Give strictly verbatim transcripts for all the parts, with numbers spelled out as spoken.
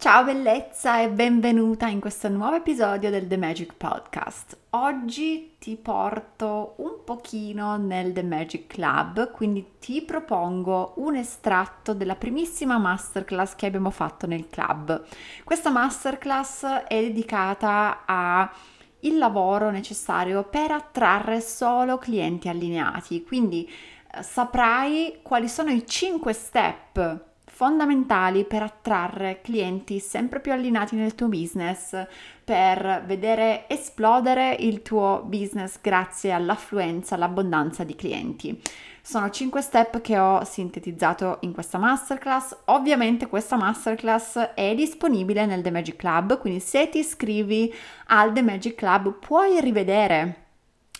Ciao bellezza e benvenuta in questo nuovo episodio del The Magic Podcast. Oggi ti porto un pochino nel The Magic Club, quindi ti propongo un estratto della primissima masterclass che abbiamo fatto nel club. Questa masterclass è dedicata a il lavoro necessario per attrarre solo clienti allineati, quindi saprai quali sono i cinque step fondamentali per attrarre clienti sempre più allineati nel tuo business, per vedere esplodere il tuo business grazie all'affluenza, all'abbondanza di clienti. Sono cinque step che ho sintetizzato in questa masterclass. Ovviamente questa masterclass è disponibile nel The Magic Club, quindi se ti iscrivi al The Magic Club puoi rivedere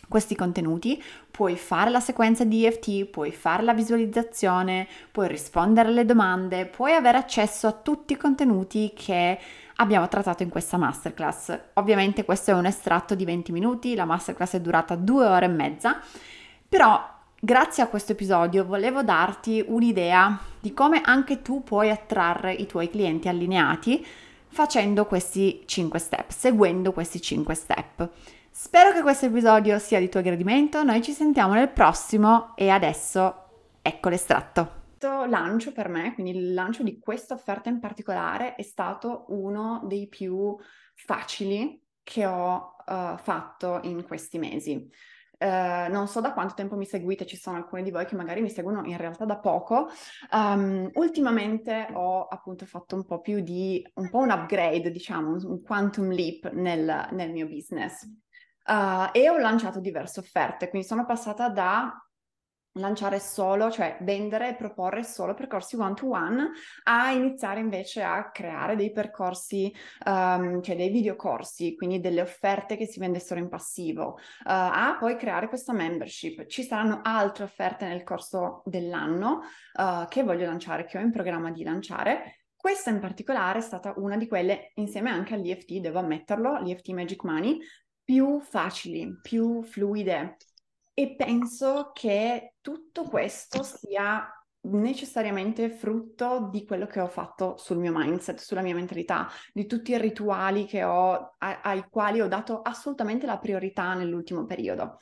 questi contenuti, puoi fare la sequenza di E F T, puoi fare la visualizzazione, puoi rispondere alle domande, puoi avere accesso a tutti i contenuti che abbiamo trattato in questa masterclass. Ovviamente questo è un estratto di venti minuti, la masterclass è durata due ore e mezza, però grazie a questo episodio volevo darti un'idea di come anche tu puoi attrarre i tuoi clienti allineati facendo questi cinque step, seguendo questi cinque step. Spero che questo episodio sia di tuo gradimento, noi ci sentiamo nel prossimo e adesso ecco l'estratto. Questo lancio per me, quindi il lancio di questa offerta in particolare, è stato uno dei più facili che ho uh, fatto in questi mesi. Uh, non so da quanto tempo mi seguite, ci sono alcuni di voi che magari mi seguono in realtà da poco. Um, ultimamente ho appunto fatto un po' più di, un po' un upgrade, diciamo, un quantum leap nel, nel mio business. Uh, e ho lanciato diverse offerte, quindi sono passata da lanciare solo, cioè vendere e proporre solo percorsi one-to-one, a iniziare invece a creare dei percorsi, um, cioè dei videocorsi, quindi delle offerte che si vendessero in passivo, uh, a poi creare questa membership. Ci saranno altre offerte nel corso dell'anno uh, che voglio lanciare, che ho in programma di lanciare. Questa in particolare è stata una di quelle, insieme anche all'E F T, devo ammetterlo, l'E F T Magic Money, più facili, più fluide, e penso che tutto questo sia necessariamente frutto di quello che ho fatto sul mio mindset, sulla mia mentalità, di tutti i rituali che ho, a, ai quali ho dato assolutamente la priorità nell'ultimo periodo.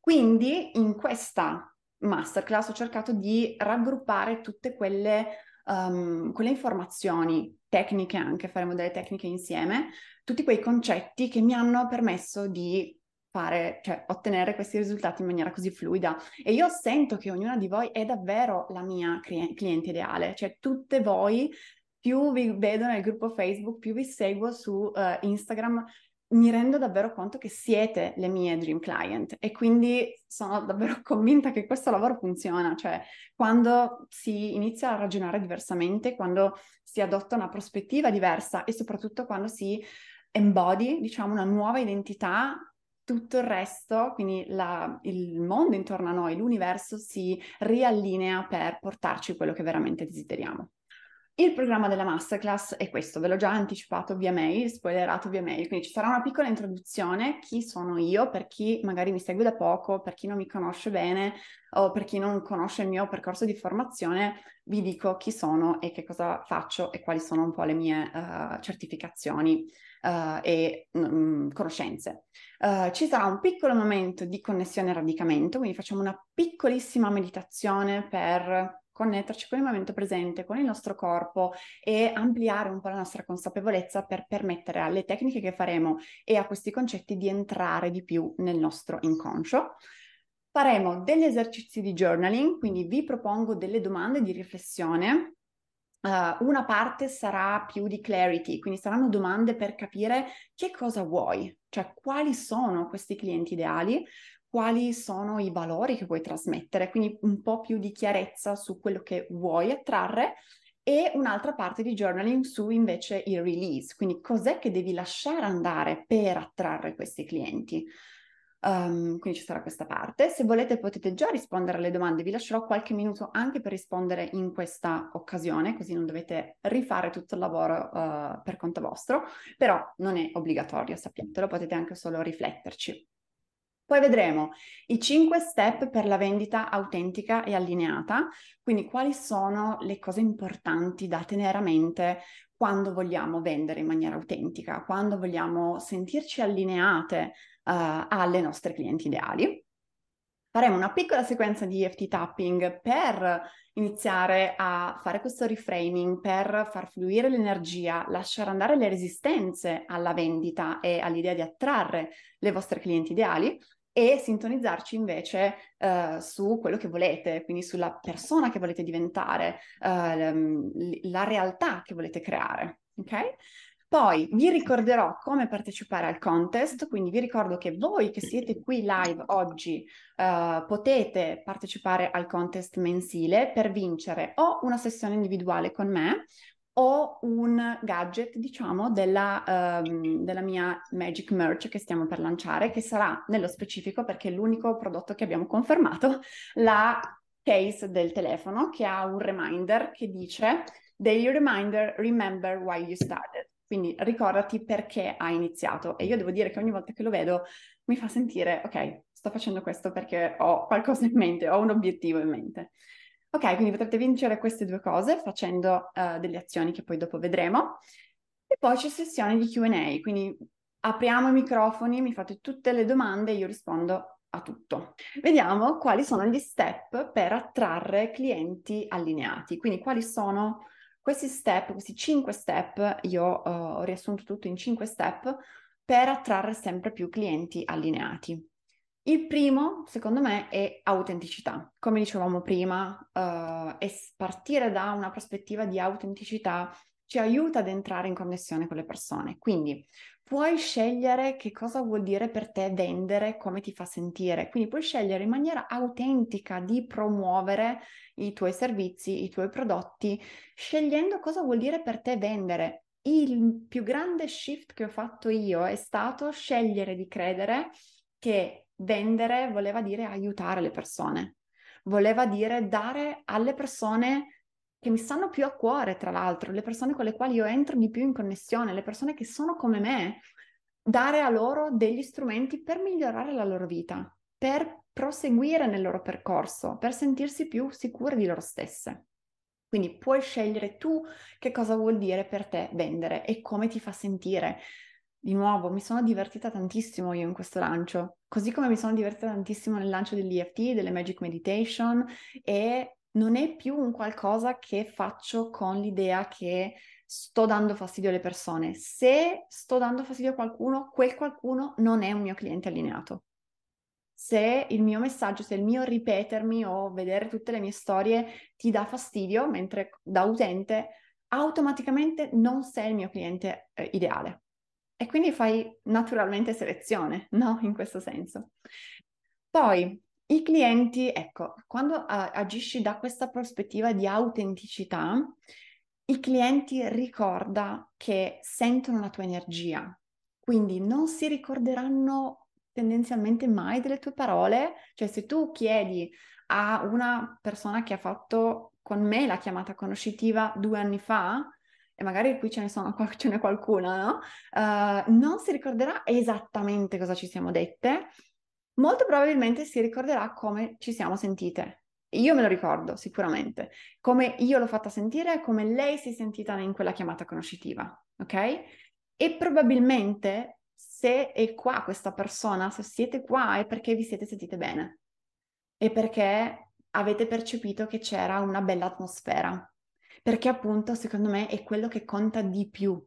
Quindi in questa masterclass ho cercato di raggruppare tutte quelle Um, quelle informazioni tecniche, anche faremo delle tecniche insieme, tutti quei concetti che mi hanno permesso di fare, cioè ottenere questi risultati in maniera così fluida. E io sento che ognuna di voi è davvero la mia cli- cliente ideale, cioè tutte voi, più vi vedo nel gruppo Facebook, più vi seguo su uh, Instagram, mi rendo davvero conto che siete le mie dream client, e quindi sono davvero convinta che questo lavoro funziona, cioè quando si inizia a ragionare diversamente, quando si adotta una prospettiva diversa e soprattutto quando si embody, diciamo, una nuova identità, tutto il resto, quindi la, il mondo intorno a noi, l'universo si riallinea per portarci quello che veramente desideriamo. Il programma della masterclass è questo, ve l'ho già anticipato via mail, spoilerato via mail, quindi ci sarà una piccola introduzione, chi sono io, per chi magari mi segue da poco, per chi non mi conosce bene o per chi non conosce il mio percorso di formazione, vi dico chi sono e che cosa faccio e quali sono un po' le mie uh, certificazioni uh, e um, conoscenze. Uh, ci sarà un piccolo momento di connessione e radicamento, quindi facciamo una piccolissima meditazione per connetterci con il momento presente, con il nostro corpo e ampliare un po' la nostra consapevolezza per permettere alle tecniche che faremo e a questi concetti di entrare di più nel nostro inconscio. Faremo degli esercizi di journaling, quindi vi propongo delle domande di riflessione. Uh, una parte sarà più di clarity, quindi saranno domande per capire che cosa vuoi, cioè quali sono questi clienti ideali, quali sono i valori che vuoi trasmettere, quindi un po' più di chiarezza su quello che vuoi attrarre, e un'altra parte di journaling su invece il release, quindi cos'è che devi lasciare andare per attrarre questi clienti. Um, quindi ci sarà questa parte. Se volete potete già rispondere alle domande, vi lascerò qualche minuto anche per rispondere in questa occasione, così non dovete rifare tutto il lavoro uh, per conto vostro, però non è obbligatorio, sappiatelo, potete anche solo rifletterci. Poi vedremo i cinque step per la vendita autentica e allineata, quindi quali sono le cose importanti da tenere a mente quando vogliamo vendere in maniera autentica, quando vogliamo sentirci allineate uh, alle nostre clienti ideali. Faremo una piccola sequenza di E F T tapping per iniziare a fare questo reframing, per far fluire l'energia, lasciare andare le resistenze alla vendita e all'idea di attrarre le vostre clienti ideali, e sintonizzarci invece uh, su quello che volete, quindi sulla persona che volete diventare, uh, la realtà che volete creare, ok? Poi vi ricorderò come partecipare al contest, quindi vi ricordo che voi che siete qui live oggi uh, potete partecipare al contest mensile per vincere o una sessione individuale con me, o un gadget, diciamo, della, um, della mia Magic Merch che stiamo per lanciare, che sarà, nello specifico, perché è l'unico prodotto che abbiamo confermato, la case del telefono, che ha un reminder che dice «Daily reminder, remember why you started». Quindi ricordati perché hai iniziato. E io devo dire che ogni volta che lo vedo mi fa sentire «Ok, sto facendo questo perché ho qualcosa in mente, ho un obiettivo in mente». Ok, quindi potrete vincere queste due cose facendo uh, delle azioni che poi dopo vedremo. E poi c'è sessione di Q and A, quindi apriamo i microfoni, mi fate tutte le domande e io rispondo a tutto. Vediamo quali sono gli step per attrarre clienti allineati, quindi quali sono questi step, questi cinque step, io uh, ho riassunto tutto in cinque step, per attrarre sempre più clienti allineati. Il primo, secondo me, è autenticità. Come dicevamo prima, uh, e partire da una prospettiva di autenticità ci aiuta ad entrare in connessione con le persone. Quindi puoi scegliere che cosa vuol dire per te vendere, come ti fa sentire. Quindi puoi scegliere in maniera autentica di promuovere i tuoi servizi, i tuoi prodotti, scegliendo cosa vuol dire per te vendere. Il più grande shift che ho fatto io è stato scegliere di credere che vendere voleva dire aiutare le persone, voleva dire dare alle persone che mi stanno più a cuore, tra l'altro, le persone con le quali io entro di più in connessione, le persone che sono come me, dare a loro degli strumenti per migliorare la loro vita, per proseguire nel loro percorso, per sentirsi più sicure di loro stesse. Quindi puoi scegliere tu che cosa vuol dire per te vendere e come ti fa sentire. Di nuovo, mi sono divertita tantissimo io in questo lancio, così come mi sono divertita tantissimo nel lancio dell'E F T, delle Magic Meditation, e non è più un qualcosa che faccio con l'idea che sto dando fastidio alle persone. Se sto dando fastidio a qualcuno, quel qualcuno non è un mio cliente allineato. Se il mio messaggio, se il mio ripetermi o vedere tutte le mie storie ti dà fastidio, mentre da utente, automaticamente non sei il mio cliente eh, ideale. E quindi fai naturalmente selezione, no? In questo senso. Poi, i clienti, ecco, quando agisci da questa prospettiva di autenticità, i clienti ricorda che sentono la tua energia, quindi non si ricorderanno tendenzialmente mai delle tue parole, cioè se tu chiedi a una persona che ha fatto con me la chiamata conoscitiva due anni fa, e magari qui ce ne sono, ce n'è qualcuna, no? Uh, non si ricorderà esattamente cosa ci siamo dette, molto probabilmente si ricorderà come ci siamo sentite. Io me lo ricordo sicuramente, come io l'ho fatta sentire, come lei si è sentita in quella chiamata conoscitiva, ok? E probabilmente, se è qua questa persona, se siete qua, è perché vi siete sentite bene, e perché avete percepito che c'era una bella atmosfera, perché appunto, secondo me, è quello che conta di più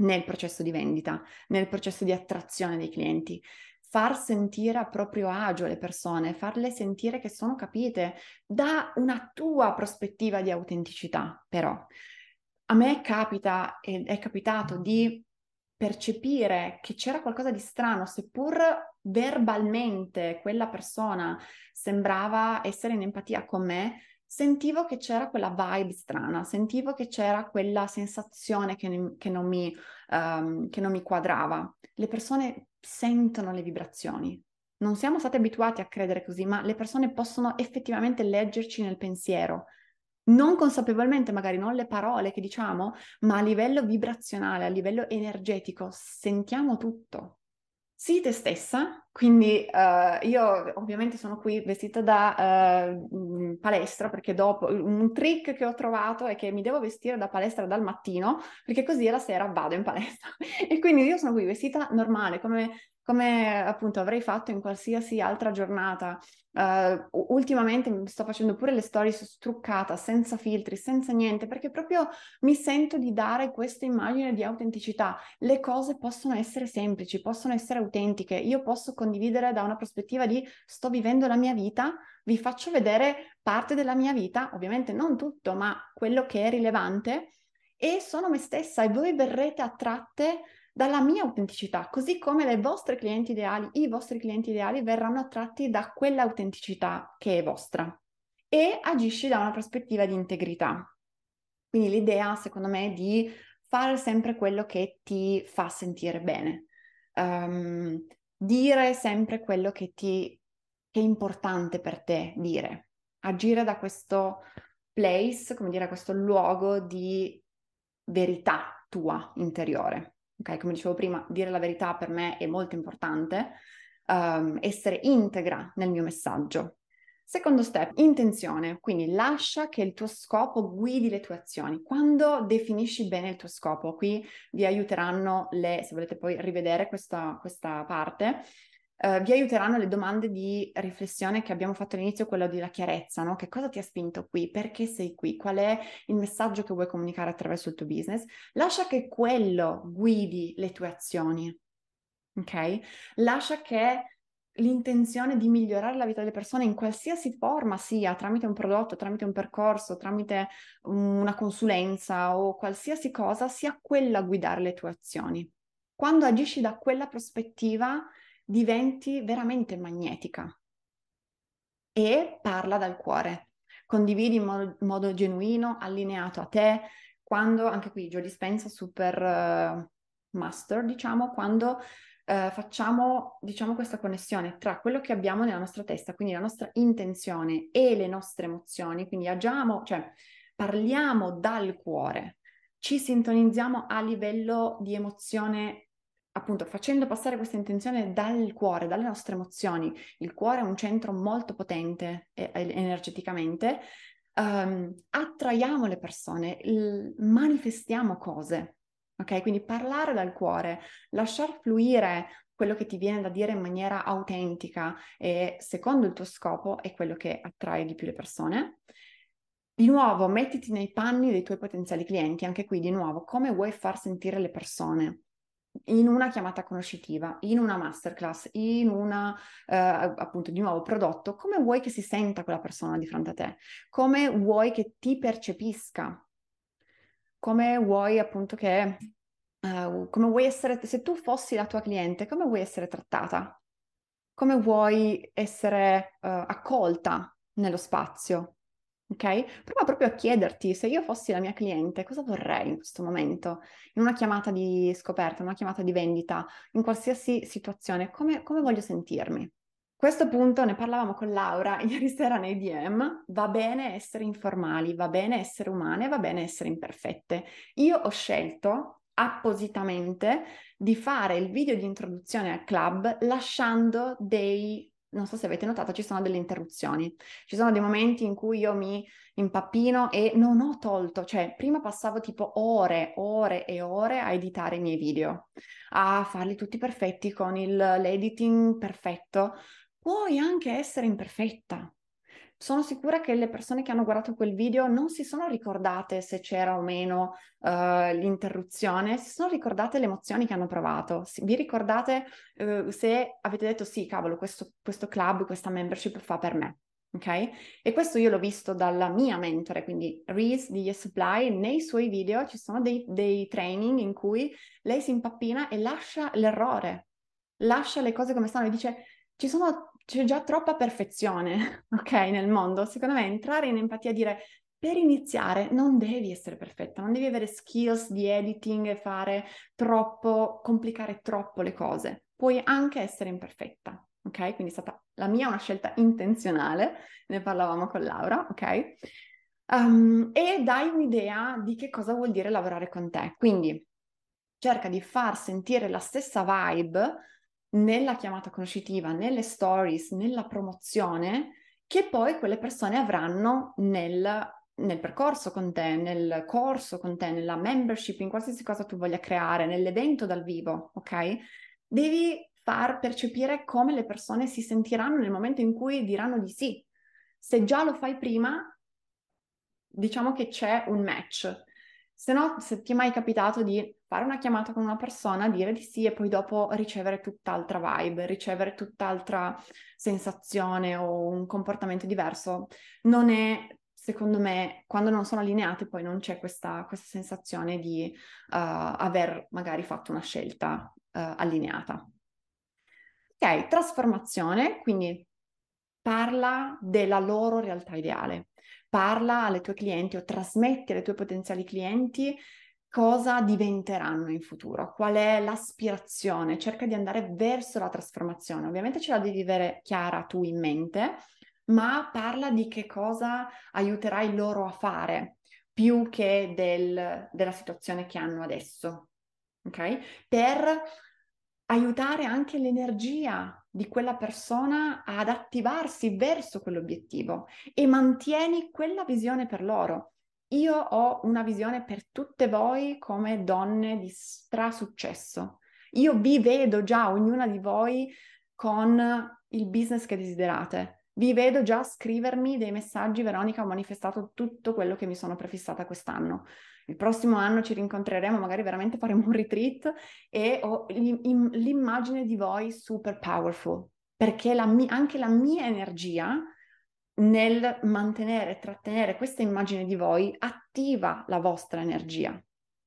nel processo di vendita, nel processo di attrazione dei clienti. Far sentire a proprio agio le persone, farle sentire che sono capite da una tua prospettiva di autenticità, però. A me capita, è capitato di percepire che c'era qualcosa di strano, seppur verbalmente quella persona sembrava essere in empatia con me, sentivo che c'era quella vibe strana, sentivo che c'era quella sensazione che, che, non mi, um, che non mi quadrava. Le persone sentono le vibrazioni. Non siamo stati abituati a credere così, ma le persone possono effettivamente leggerci nel pensiero, non consapevolmente, magari non le parole che diciamo, ma a livello vibrazionale, a livello energetico, sentiamo tutto. Sii te stessa, quindi uh, io ovviamente sono qui vestita da uh, palestra, perché dopo un trick che ho trovato è che mi devo vestire da palestra dal mattino, perché così la sera vado in palestra e quindi io sono qui vestita normale, come, come appunto avrei fatto in qualsiasi altra giornata. Uh, ultimamente sto facendo pure le stories truccata, senza filtri, senza niente, perché proprio mi sento di dare questa immagine di autenticità. Le cose possono essere semplici, possono essere autentiche. Io posso condividere da una prospettiva di sto vivendo la mia vita, vi faccio vedere parte della mia vita, ovviamente non tutto, ma quello che è rilevante, e sono me stessa, e voi verrete attratte dalla mia autenticità, così come le vostre clienti ideali, i vostri clienti ideali verranno attratti da quell'autenticità che è vostra, e agisci da una prospettiva di integrità. Quindi l'idea, secondo me, è di fare sempre quello che ti fa sentire bene, um, dire sempre quello che ti che è importante per te dire, agire da questo place, come dire, questo luogo di verità tua interiore. Okay, come dicevo prima, dire la verità per me è molto importante, um, essere integra nel mio messaggio. Secondo step, intenzione, quindi lascia che il tuo scopo guidi le tue azioni. Quando definisci bene il tuo scopo, qui vi aiuteranno le, se volete poi rivedere questa, questa parte, uh, vi aiuteranno le domande di riflessione che abbiamo fatto all'inizio, quella della chiarezza, no? Che cosa ti ha spinto qui? Perché sei qui? Qual è il messaggio che vuoi comunicare attraverso il tuo business? Lascia che quello guidi le tue azioni, ok? Lascia che l'intenzione di migliorare la vita delle persone in qualsiasi forma sia, tramite un prodotto, tramite un percorso, tramite una consulenza o qualsiasi cosa, sia quella a guidare le tue azioni. Quando agisci da quella prospettiva diventi veramente magnetica e parla dal cuore, condividi in modo, modo genuino, allineato a te. Quando, anche qui Joe Dispenza, super uh, master, diciamo, quando Uh, facciamo, diciamo, questa connessione tra quello che abbiamo nella nostra testa, quindi la nostra intenzione, e le nostre emozioni, quindi agiamo, cioè parliamo dal cuore, ci sintonizziamo a livello di emozione, appunto facendo passare questa intenzione dal cuore, dalle nostre emozioni. Il cuore è un centro molto potente eh, energeticamente, um, attraiamo le persone, il, manifestiamo cose. Ok, quindi parlare dal cuore, lasciar fluire quello che ti viene da dire in maniera autentica e secondo il tuo scopo è quello che attrae di più le persone. Di nuovo, mettiti nei panni dei tuoi potenziali clienti, anche qui di nuovo, come vuoi far sentire le persone? In una chiamata conoscitiva, in una masterclass, in una eh, appunto di nuovo prodotto, come vuoi che si senta quella persona di fronte a te? Come vuoi che ti percepisca? Come vuoi appunto che, uh, come vuoi essere, se tu fossi la tua cliente, come vuoi essere trattata? Come vuoi essere uh, accolta nello spazio, ok? Prova proprio a chiederti, se io fossi la mia cliente, cosa vorrei in questo momento? In una chiamata di scoperta, in una chiamata di vendita, in qualsiasi situazione, come, come voglio sentirmi? Questo punto ne parlavamo con Laura ieri sera nei D M, va bene essere informali, va bene essere umane, va bene essere imperfette. Io ho scelto appositamente di fare il video di introduzione al club lasciando dei, non so se avete notato, ci sono delle interruzioni, ci sono dei momenti in cui io mi impappino e non ho tolto, cioè prima passavo tipo ore, ore e ore a editare i miei video, a farli tutti perfetti con il, l'editing perfetto. Puoi anche essere imperfetta. Sono sicura che le persone che hanno guardato quel video non si sono ricordate se c'era o meno uh, l'interruzione, si sono ricordate le emozioni che hanno provato. Vi ricordate uh, se avete detto sì, cavolo, questo, questo club, questa membership fa per me, ok? E questo io l'ho visto dalla mia mentore, quindi Reese di Yesupply. Nei suoi video ci sono dei, dei training in cui lei si impappina e lascia l'errore, lascia le cose come stanno e dice ci sono... c'è già troppa perfezione, ok, nel mondo. Secondo me entrare in empatia e dire per iniziare non devi essere perfetta, non devi avere skills di editing e fare troppo, complicare troppo le cose. Puoi anche essere imperfetta, ok? Quindi è stata la mia una scelta intenzionale, ne parlavamo con Laura, ok? Um, e dai un'idea di che cosa vuol dire lavorare con te. Quindi cerca di far sentire la stessa vibe nella chiamata conoscitiva, nelle stories, nella promozione, che poi quelle persone avranno nel, nel percorso con te, nel corso con te, nella membership, in qualsiasi cosa tu voglia creare, nell'evento dal vivo, ok? Devi far percepire come le persone si sentiranno nel momento in cui diranno di sì. Se già lo fai prima, diciamo che c'è un match. Se no, se ti è mai capitato di fare una chiamata con una persona, dire di sì e poi dopo ricevere tutt'altra vibe, ricevere tutt'altra sensazione o un comportamento diverso, non è, secondo me, quando non sono allineate poi non c'è questa, questa sensazione di uh, aver magari fatto una scelta uh, allineata. Ok, trasformazione, quindi parla della loro realtà ideale. Parla alle tue clienti o trasmetti alle tue potenziali clienti cosa diventeranno in futuro, qual è l'aspirazione, cerca di andare verso la trasformazione. Ovviamente ce la devi avere chiara tu in mente, ma parla di che cosa aiuterai loro a fare più che del, della situazione che hanno adesso, ok? Per aiutare anche l'energia di quella persona ad attivarsi verso quell'obiettivo e mantieni quella visione per loro. Io ho una visione per tutte voi come donne di strasuccesso. Io vi vedo già, ognuna di voi, con il business che desiderate. Vi vedo già scrivermi dei messaggi: Veronica, ho manifestato tutto quello che mi sono prefissata quest'anno. Il prossimo anno ci rincontreremo, magari veramente faremo un retreat e ho l'immagine di voi super powerful, perché la mia, anche la mia energia nel mantenere e trattenere questa immagine di voi attiva la vostra energia.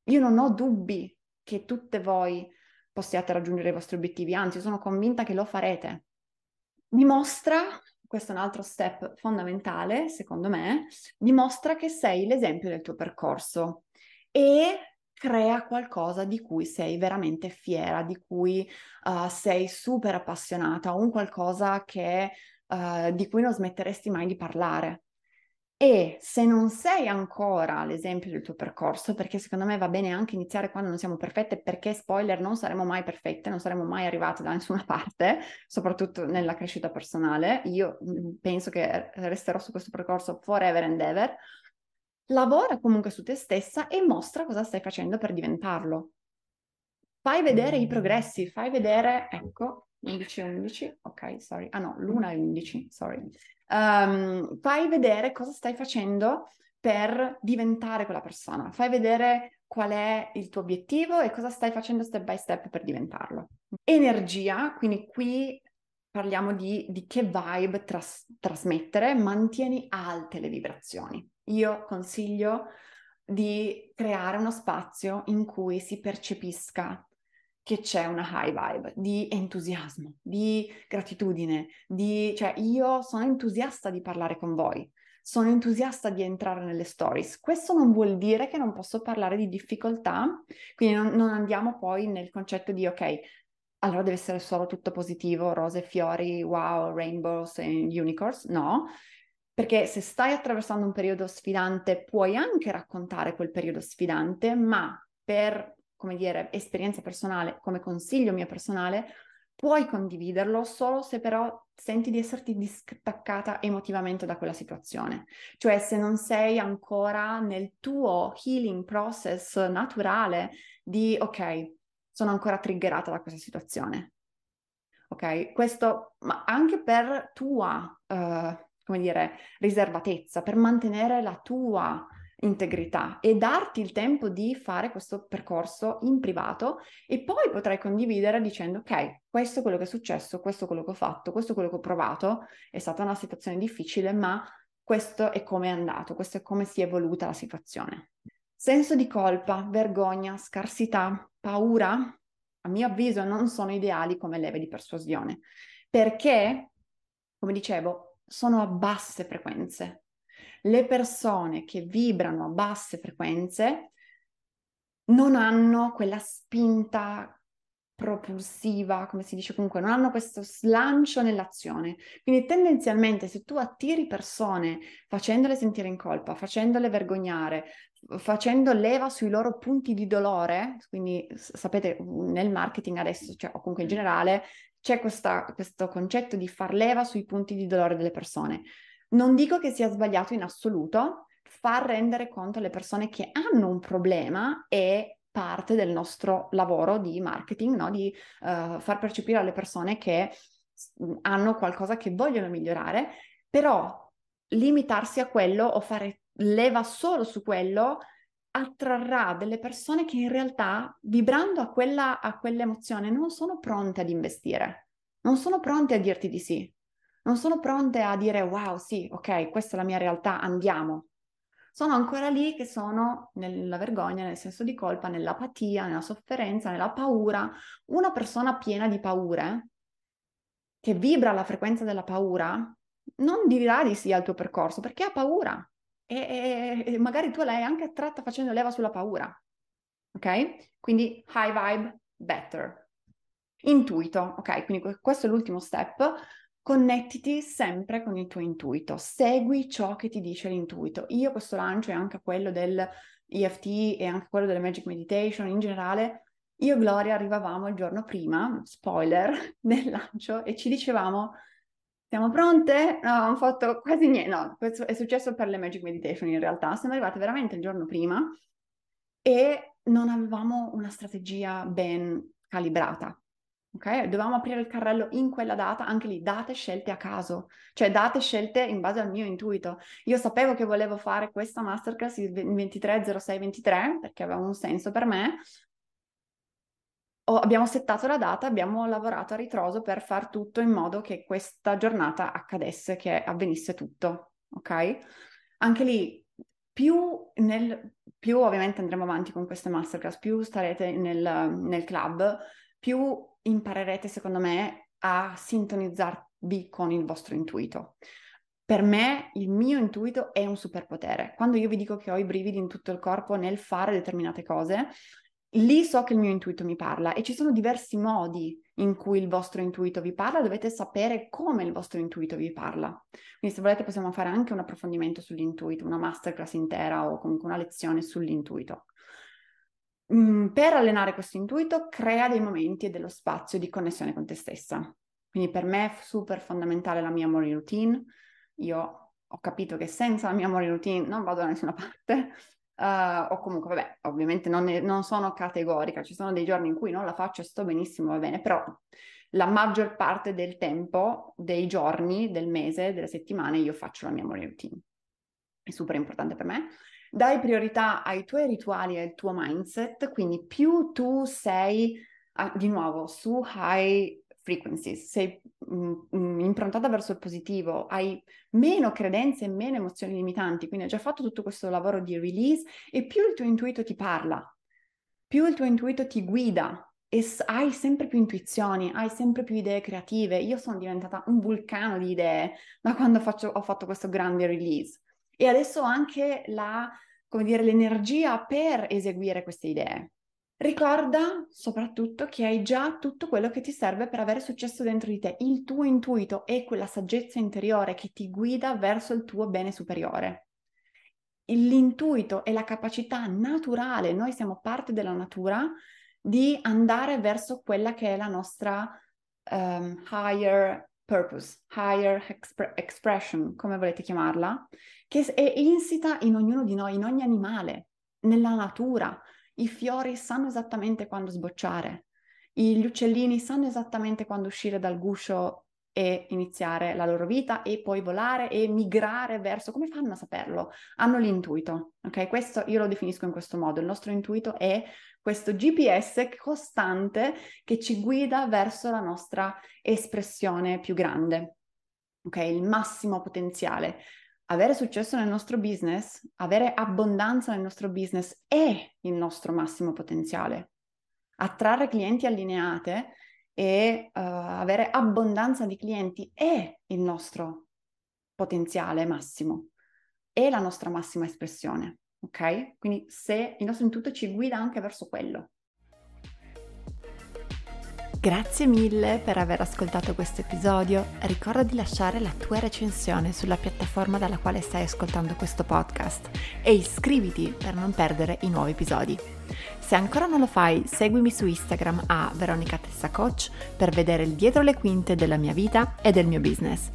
Io non ho dubbi che tutte voi possiate raggiungere i vostri obiettivi, anzi sono convinta che lo farete. Dimostra, questo è un altro step fondamentale secondo me, dimostra che sei l'esempio del tuo percorso e crea qualcosa di cui sei veramente fiera, di cui uh, sei super appassionata, un qualcosa che, uh, di cui non smetteresti mai di parlare. E se non sei ancora l'esempio del tuo percorso, perché secondo me va bene anche iniziare quando non siamo perfette, perché spoiler, non saremo mai perfette, non saremo mai arrivate da nessuna parte, soprattutto nella crescita personale. Io penso che resterò su questo percorso forever and ever. Lavora comunque su te stessa e mostra cosa stai facendo per diventarlo. Fai vedere i progressi, fai vedere, ecco, undici undici, ok, sorry, ah no, l'una è undici, sorry. Um, fai vedere cosa stai facendo per diventare quella persona, fai vedere qual è il tuo obiettivo e cosa stai facendo step by step per diventarlo. Energia, quindi qui parliamo di, di che vibe tras- trasmettere, mantieni alte le vibrazioni. Io consiglio di creare uno spazio in cui si percepisca che c'è una high vibe di entusiasmo, di gratitudine, di, cioè io sono entusiasta di parlare con voi, sono entusiasta di entrare nelle stories. Questo non vuol dire che non posso parlare di difficoltà, quindi non, non andiamo poi nel concetto di ok, allora deve essere solo tutto positivo, rose e fiori, wow, rainbows and unicorns, no. Perché se stai attraversando un periodo sfidante puoi anche raccontare quel periodo sfidante, ma per, come dire, esperienza personale, come consiglio mio personale, puoi condividerlo solo se però senti di esserti distaccata emotivamente da quella situazione. Cioè se non sei ancora nel tuo healing process naturale di ok, sono ancora triggerata da questa situazione. Ok? Questo, ma anche per tua... Uh, come dire, riservatezza, per mantenere la tua integrità e darti il tempo di fare questo percorso in privato, e poi potrai condividere dicendo ok, questo è quello che è successo, questo è quello che ho fatto, questo è quello che ho provato, è stata una situazione difficile, ma questo è come è andato, questo è come si è evoluta la situazione. Senso di colpa, vergogna, scarsità, paura, a mio avviso non sono ideali come leve di persuasione, perché, come dicevo, sono a basse frequenze. Le persone che vibrano a basse frequenze non hanno quella spinta propulsiva, come si dice comunque, non hanno questo slancio nell'azione. Quindi tendenzialmente se tu attiri persone facendole sentire in colpa, facendole vergognare, facendo leva sui loro punti di dolore, quindi sapete nel marketing adesso, cioè, o comunque in generale, c'è questa, questo concetto di far leva sui punti di dolore delle persone. Non dico che sia sbagliato in assoluto, far rendere conto alle persone che hanno un problema è parte del nostro lavoro di marketing, no? Di uh, far percepire alle persone che hanno qualcosa che vogliono migliorare, però limitarsi a quello o fare leva solo su quello attrarrà delle persone che in realtà, vibrando a quella, a quell'emozione, non sono pronte ad investire, non sono pronte a dirti di sì, non sono pronte a dire wow, sì, ok, questa è la mia realtà, andiamo. Sono ancora lì che sono nella vergogna, nel senso di colpa, nell'apatia, nella sofferenza, nella paura. Una persona piena di paure, che vibra alla frequenza della paura, non dirà di sì al tuo percorso perché ha paura. E, e, e magari tu l'hai anche attratta facendo leva sulla paura, ok? Quindi high vibe, better. Intuito, ok? Quindi questo è l'ultimo step. Connettiti sempre con il tuo intuito, segui ciò che ti dice l'intuito. Io questo lancio, e anche quello del E F T e anche quello delle Magic Meditation in generale, io e Gloria arrivavamo il giorno prima, spoiler, del lancio, e ci dicevamo: siamo pronte? No, non ho fatto quasi niente. No, questo è successo per le Magic Meditation in realtà. Siamo arrivate veramente il giorno prima e non avevamo una strategia ben calibrata, ok? Dovevamo aprire il carrello in quella data, anche lì date scelte a caso, cioè date scelte in base al mio intuito. Io sapevo che volevo fare questa masterclass il ventitré zero sei ventitré perché aveva un senso per me. O abbiamo settato la data, abbiamo lavorato a ritroso per far tutto in modo che questa giornata accadesse, che avvenisse tutto, ok? Anche lì, più, nel, più ovviamente andremo avanti con queste masterclass, più starete nel, nel club, più imparerete, secondo me, a sintonizzarvi con il vostro intuito. Per me il mio intuito è un superpotere. Quando io vi dico che ho i brividi in tutto il corpo nel fare determinate cose, lì so che il mio intuito mi parla, e ci sono diversi modi in cui il vostro intuito vi parla, dovete sapere come il vostro intuito vi parla. Quindi se volete possiamo fare anche un approfondimento sull'intuito, una masterclass intera o comunque una lezione sull'intuito. Mm, per allenare questo intuito crea dei momenti e dello spazio di connessione con te stessa. Quindi per me è super fondamentale la mia morning routine. Io ho capito che senza la mia morning routine non vado da nessuna parte. Uh, o comunque, vabbè, ovviamente non, ne, non sono categorica, ci sono dei giorni in cui non la faccio e sto benissimo, va bene, però la maggior parte del tempo, dei giorni, del mese, delle settimane, io faccio la mia morning routine. È super importante per me. Dai priorità ai tuoi rituali e al tuo mindset, quindi più tu sei, di nuovo, su high frequencies, sei mh, improntata verso il positivo, hai meno credenze e meno emozioni limitanti, quindi hai già fatto tutto questo lavoro di release, e più il tuo intuito ti parla, più il tuo intuito ti guida e hai sempre più intuizioni, hai sempre più idee creative. Io sono diventata un vulcano di idee da quando faccio, ho fatto questo grande release, e adesso ho anche la, come dire, l'energia per eseguire queste idee. Ricorda soprattutto che hai già tutto quello che ti serve per avere successo dentro di te. Il tuo intuito è quella saggezza interiore che ti guida verso il tuo bene superiore. L'intuito è la capacità naturale, noi siamo parte della natura, di andare verso quella che è la nostra um, higher purpose, higher expre- expression, come volete chiamarla, che è insita in ognuno di noi, in ogni animale, nella natura. I fiori sanno esattamente quando sbocciare, gli uccellini sanno esattamente quando uscire dal guscio e iniziare la loro vita e poi volare e migrare verso... Come fanno a saperlo? Hanno l'intuito, ok? Questo io lo definisco in questo modo. Il nostro intuito è questo G P S costante che ci guida verso la nostra espressione più grande, ok? Il massimo potenziale. Avere successo nel nostro business, avere abbondanza nel nostro business è il nostro massimo potenziale. Attrarre clienti allineate e uh, avere abbondanza di clienti è il nostro potenziale massimo, è la nostra massima espressione, ok? Quindi se il nostro intuito ci guida anche verso quello. Grazie mille per aver ascoltato questo episodio, ricorda di lasciare la tua recensione sulla piattaforma dalla quale stai ascoltando questo podcast e iscriviti per non perdere i nuovi episodi. Se ancora non lo fai, seguimi su Instagram a Veronica Testa Coach per vedere il dietro le quinte della mia vita e del mio business.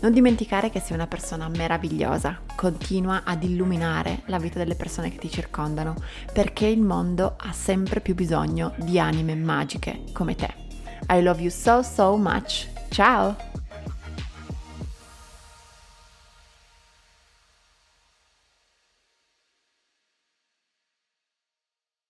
Non dimenticare che sei una persona meravigliosa, continua ad illuminare la vita delle persone che ti circondano, perché il mondo ha sempre più bisogno di anime magiche come te. I love you so so much. Ciao!